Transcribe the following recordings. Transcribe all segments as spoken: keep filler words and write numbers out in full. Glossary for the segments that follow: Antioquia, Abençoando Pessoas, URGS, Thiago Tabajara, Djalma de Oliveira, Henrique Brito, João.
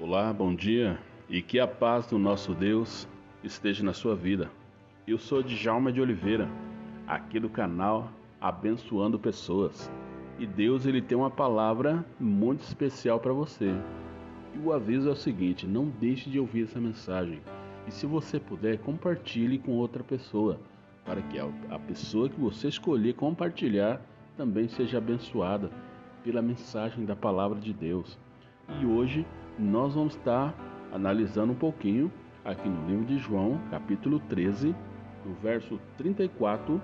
Olá, bom dia e que a paz do nosso Deus esteja na sua vida. Eu sou Djalma de Oliveira, aqui do canal Abençoando Pessoas. E Deus ele tem uma palavra muito especial para você. E o aviso é o seguinte, não deixe de ouvir essa mensagem. E se você puder, compartilhe com outra pessoa, para que a pessoa que você escolher compartilhar também seja abençoada pela mensagem da palavra de Deus. E hoje nós vamos estar analisando um pouquinho aqui no livro de João, capítulo treze, no verso trinta e quatro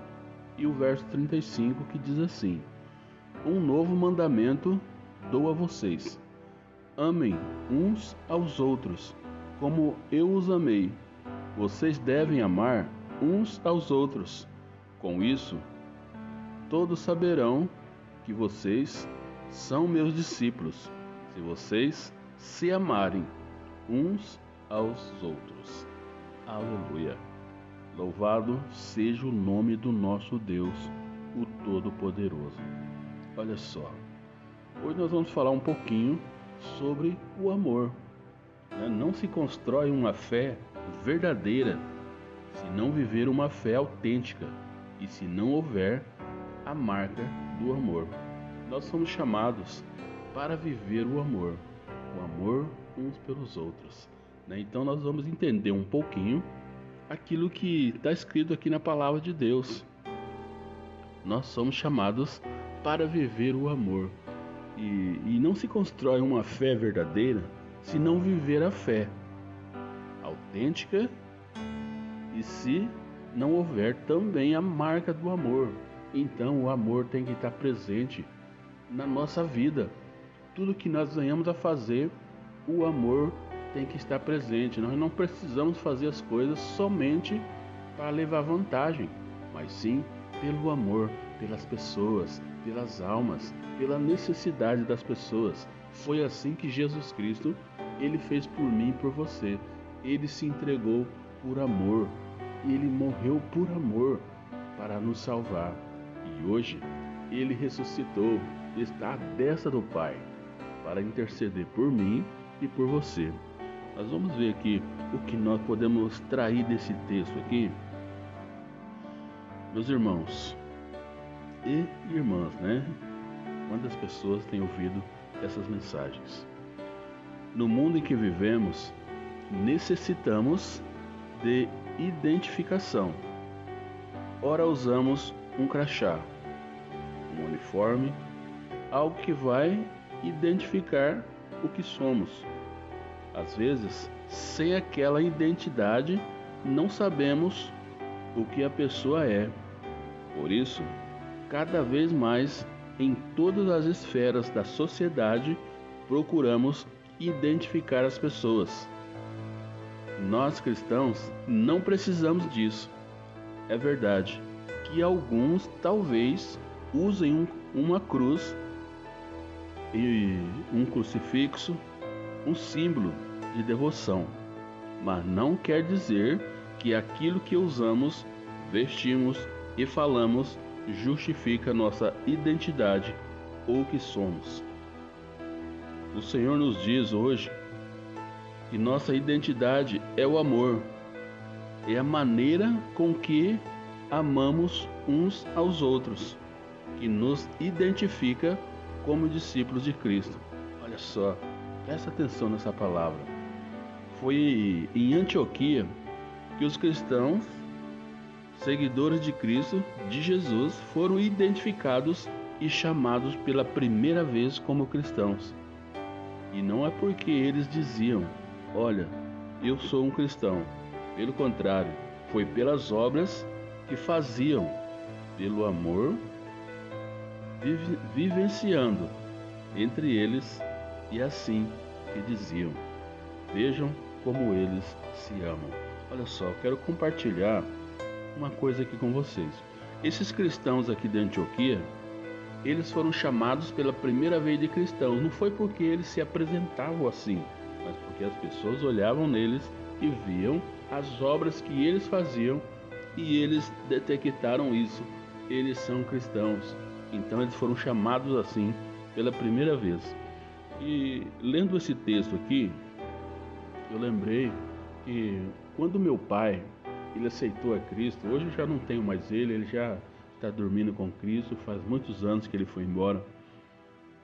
e o verso trinta e cinco, que diz assim: Um novo mandamento dou a vocês, amem uns aos outros, como eu os amei. Vocês devem amar uns aos outros. Com isso, todos saberão que vocês são meus discípulos, se vocês se amarem uns aos outros. Aleluia! Louvado seja o nome do nosso Deus, o Todo-Poderoso. Olha só, hoje nós vamos falar um pouquinho sobre o amor. Não se constrói uma fé verdadeira se não viver uma fé autêntica e se não houver a marca do amor. Nós somos chamados para viver o amor, o amor uns pelos outros. Então nós vamos entender um pouquinho aquilo que está escrito aqui na palavra de Deus. Nós somos chamados para viver o amor. E, e não se constrói uma fé verdadeira se não viver a fé autêntica e se não houver também a marca do amor. Então o amor tem que estar presente na nossa vida. Tudo que nós venhamos a fazer, o amor tem que estar presente. Nós não precisamos fazer as coisas somente para levar vantagem, mas sim pelo amor, pelas pessoas, pelas almas, pela necessidade das pessoas. Foi assim que Jesus Cristo, ele fez por mim e por você. Ele se entregou por amor, ele morreu por amor para nos salvar. E hoje ele ressuscitou, está à destra do Pai para interceder por mim e por você. Nós vamos ver aqui o que nós podemos extrair desse texto aqui. Meus irmãos e irmãs, né? Quantas pessoas têm ouvido essas mensagens? No mundo em que vivemos, necessitamos de identificação. Ora usamos um crachá, um uniforme, algo que vai identificar o que somos. Às vezes, sem aquela identidade, não sabemos o que a pessoa é. Por isso, cada vez mais, em todas as esferas da sociedade, procuramos identificar as pessoas. Nós cristãos não precisamos disso. É verdade que alguns talvez usem um, uma cruz e um crucifixo, um símbolo de devoção, mas não quer dizer que aquilo que usamos, vestimos e falamos justifica nossa identidade ou o que somos. O Senhor nos diz hoje que nossa identidade é o amor, é a maneira com que amamos uns aos outros, que nos identifica como discípulos de Cristo. Olha só, presta atenção nessa palavra. Foi em Antioquia que os cristãos, seguidores de Cristo, de Jesus, foram identificados e chamados pela primeira vez como cristãos. E não é porque eles diziam: olha, eu sou um cristão. Pelo contrário, foi pelas obras que faziam, pelo amor, vive, vivenciando entre eles, e assim que diziam. Vejam como eles se amam. Olha só, quero compartilhar uma coisa aqui com vocês. Esses cristãos aqui de Antioquia, eles foram chamados pela primeira vez de cristãos. Não foi porque eles se apresentavam assim, mas porque as pessoas olhavam neles e viam as obras que eles faziam, e eles detectaram isso. Eles são cristãos. Então eles foram chamados assim pela primeira vez. E lendo esse texto aqui, eu lembrei que quando meu pai ele aceitou a Cristo, hoje eu já não tenho mais ele, ele já está dormindo com Cristo, faz muitos anos que ele foi embora.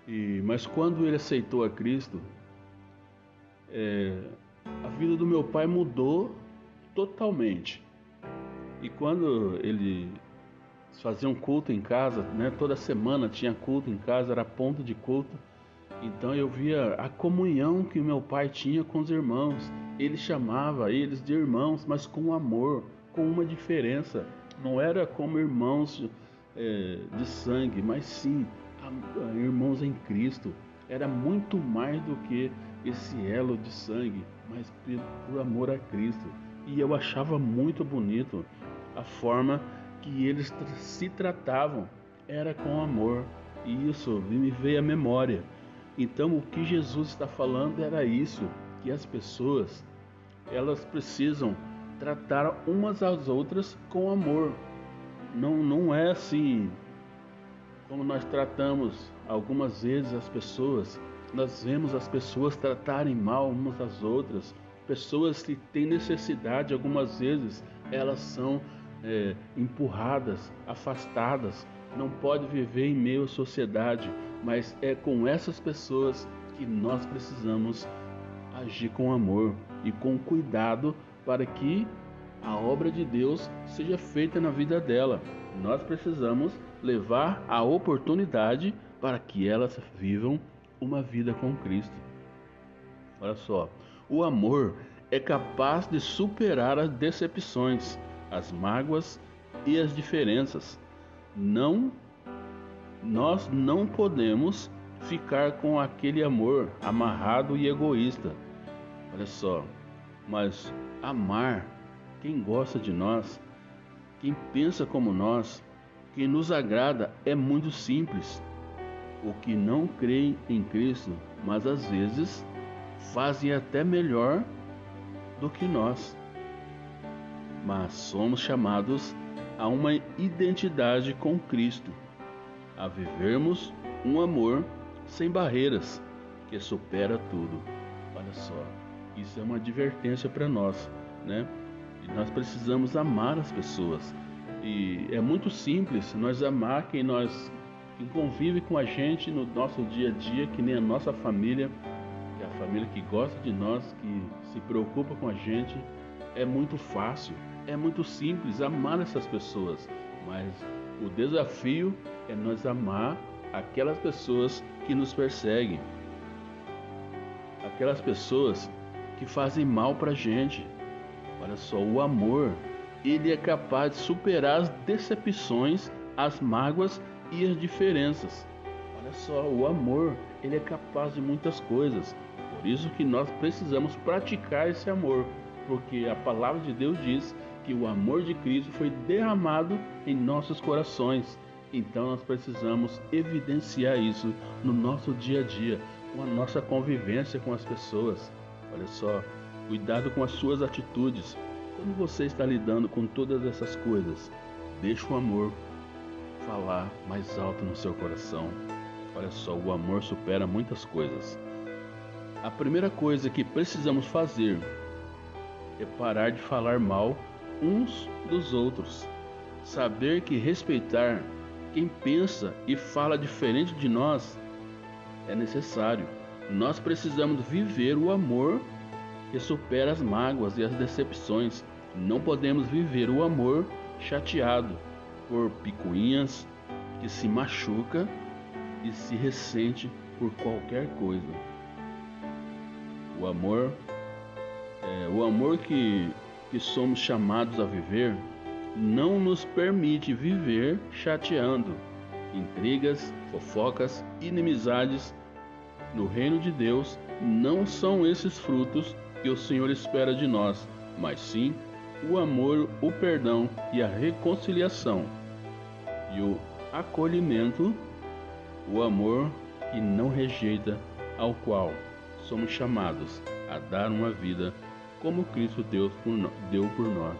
E, mas quando ele aceitou a Cristo, é, a vida do meu pai mudou totalmente. E quando ele fazia um culto em casa, né, toda semana tinha culto em casa, era ponto de culto. Então eu via a comunhão que meu pai tinha com os irmãos. Ele chamava eles de irmãos, mas com amor, com uma diferença. Não era como irmãos é, de sangue, mas sim irmãos em Cristo. Era muito mais do que esse elo de sangue, mas por amor a Cristo. E eu achava muito bonito a forma que eles se tratavam. Era com amor. E isso me veio à memória. Então o que Jesus está falando era isso, que as pessoas, elas precisam tratar umas às outras com amor. Não, não é assim como nós tratamos algumas vezes as pessoas. Nós vemos as pessoas tratarem mal umas às outras. Pessoas que têm necessidade, algumas vezes, elas são é, empurradas, afastadas. Não pode viver em meio à sociedade, mas é com essas pessoas que nós precisamos agir com amor e com cuidado para que a obra de Deus seja feita na vida dela. Nós precisamos levar a oportunidade para que elas vivam uma vida com Cristo. Olha só, o amor é capaz de superar as decepções, as mágoas e as diferenças. Não, nós não podemos ficar com aquele amor amarrado e egoísta. Olha só, mas amar quem gosta de nós, quem pensa como nós, quem nos agrada é muito simples. O que não creem em Cristo, mas às vezes fazem até melhor do que nós. Mas somos chamados a uma identidade com Cristo, a vivermos um amor sem barreiras, que supera tudo. Olha só, isso é uma advertência para nós, né? E nós precisamos amar as pessoas. E é muito simples nós amar quem, nós, quem convive com a gente no nosso dia a dia, que nem a nossa família, que é a família que gosta de nós, que se preocupa com a gente. É muito fácil. É muito simples amar essas pessoas, mas o desafio é nós amar aquelas pessoas que nos perseguem, aquelas pessoas que fazem mal pra gente. Olha só, o amor, ele é capaz de superar as decepções, as mágoas e as diferenças. Olha só, o amor, ele é capaz de muitas coisas. Por isso que nós precisamos praticar esse amor, porque a palavra de Deus diz que o amor de Cristo foi derramado em nossos corações. Então nós precisamos evidenciar isso no nosso dia a dia, com a nossa convivência com as pessoas. Olha só, cuidado com as suas atitudes. Como você está lidando com todas essas coisas? Deixa o amor falar mais alto no seu coração. Olha só, o amor supera muitas coisas. A primeira coisa que precisamos fazer é parar de falar mal uns dos outros. Saber que respeitar quem pensa e fala diferente de nós é necessário. Nós precisamos viver o amor que supera as mágoas e as decepções. Não podemos viver o amor chateado por picuinhas, que se machuca e se ressente por qualquer coisa. O amor, é, o amor que que somos chamados a viver, não nos permite viver chateando. Intrigas, fofocas, inimizades no reino de Deus não são esses frutos que o Senhor espera de nós, mas sim o amor, o perdão e a reconciliação e o acolhimento, o amor que não rejeita, ao qual somos chamados a dar uma vida como Cristo Deus deu por nós.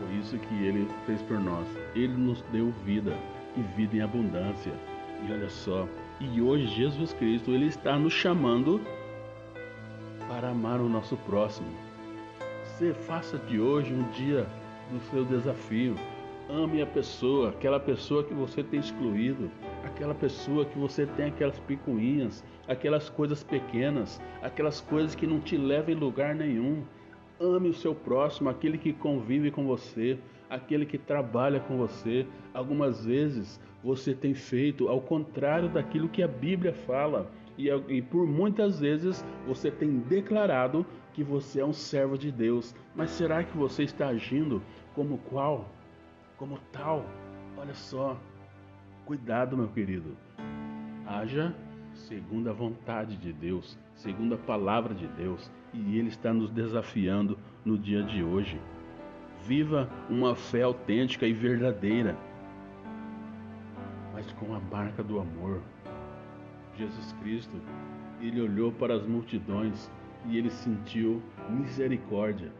Por isso que Ele fez por nós. Ele nos deu vida, e vida em abundância. E olha só, e hoje Jesus Cristo, Ele está nos chamando para amar o nosso próximo. Você faça de hoje um dia do seu desafio. Ame a pessoa, aquela pessoa que você tem excluído, aquela pessoa que você tem aquelas picuinhas, aquelas coisas pequenas, aquelas coisas que não te levam em lugar nenhum. Ame o seu próximo, aquele que convive com você, aquele que trabalha com você. Algumas vezes você tem feito ao contrário daquilo que a Bíblia fala, e, e por muitas vezes você tem declarado que você é um servo de Deus, mas será que você está agindo como qual? Como tal? Olha só, cuidado, meu querido, haja segundo a vontade de Deus, segundo a palavra de Deus, e Ele está nos desafiando no dia de hoje. Viva uma fé autêntica e verdadeira, mas com a marca do amor. Jesus Cristo, Ele olhou para as multidões e Ele sentiu misericórdia,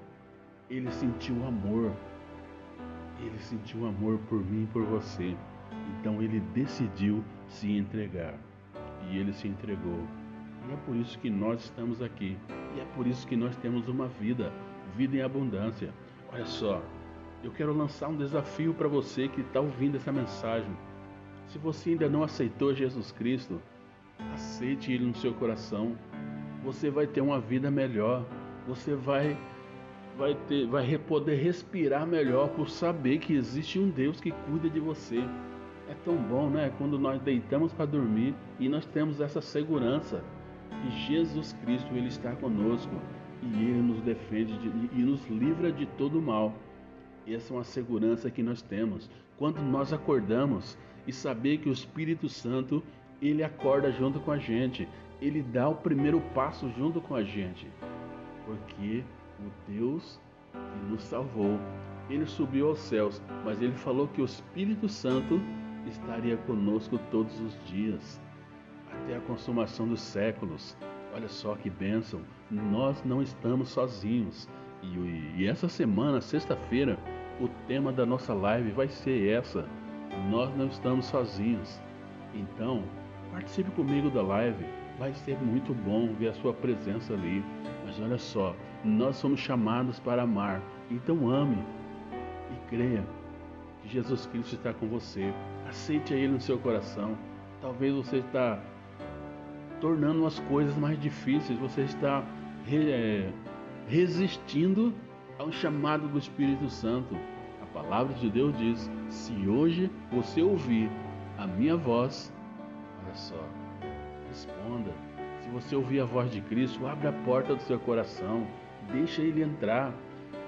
Ele sentiu amor, Ele sentiu amor por mim e por você. Então Ele decidiu se entregar, e Ele se entregou. E é por isso que nós estamos aqui, e é por isso que nós temos uma vida, vida em abundância. Olha só, eu quero lançar um desafio para você que está ouvindo essa mensagem. Se você ainda não aceitou Jesus Cristo, aceite Ele no seu coração. Você vai ter uma vida melhor, você vai, vai, ter, vai poder respirar melhor por saber que existe um Deus que cuida de você. É tão bom, né? Quando nós deitamos para dormir e nós temos essa segurança que Jesus Cristo, Ele está conosco e Ele nos defende de, e nos livra de todo o mal. Essa é uma segurança que nós temos. Quando nós acordamos e saber que o Espírito Santo, Ele acorda junto com a gente, Ele dá o primeiro passo junto com a gente, porque o Deus que nos salvou, Ele subiu aos céus, mas Ele falou que o Espírito Santo estaria conosco todos os dias, até a consumação dos séculos. Olha só que bênção, nós não estamos sozinhos. E, e essa semana, sexta-feira, o tema da nossa live vai ser essa: nós não estamos sozinhos. Então, participe comigo da live, vai ser muito bom ver a sua presença ali. Mas olha só, nós somos chamados para amar, então ame e creia que Jesus Cristo está com você. Aceite a Ele no seu coração. Talvez você está tornando as coisas mais difíceis, você está é, resistindo ao chamado do Espírito Santo. A palavra de Deus diz: se hoje você ouvir a minha voz, olha só, responda. Se você ouvir a voz de Cristo, abre a porta do seu coração, deixa Ele entrar,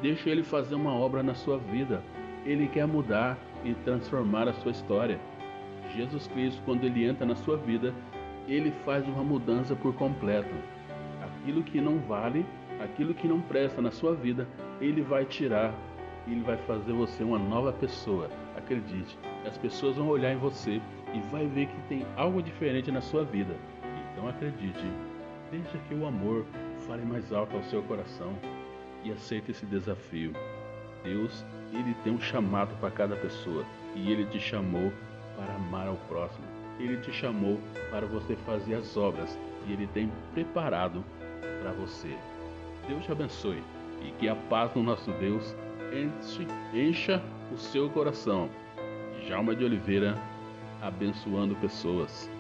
deixa Ele fazer uma obra na sua vida. Ele quer mudar e transformar a sua história. Jesus Cristo, quando Ele entra na sua vida, Ele faz uma mudança por completo. Aquilo que não vale, aquilo que não presta na sua vida, Ele vai tirar. Ele vai fazer você uma nova pessoa. Acredite, as pessoas vão olhar em você e vai ver que tem algo diferente na sua vida. Então acredite, deixa que o amor fale mais alto ao seu coração e aceite esse desafio. Deus, Ele tem um chamado para cada pessoa, e Ele te chamou para amar ao próximo. Ele te chamou para você fazer as obras, e Ele tem preparado para você. Deus te abençoe, e que a paz do nosso Deus enche, encha o seu coração. Djalma de Oliveira, abençoando pessoas.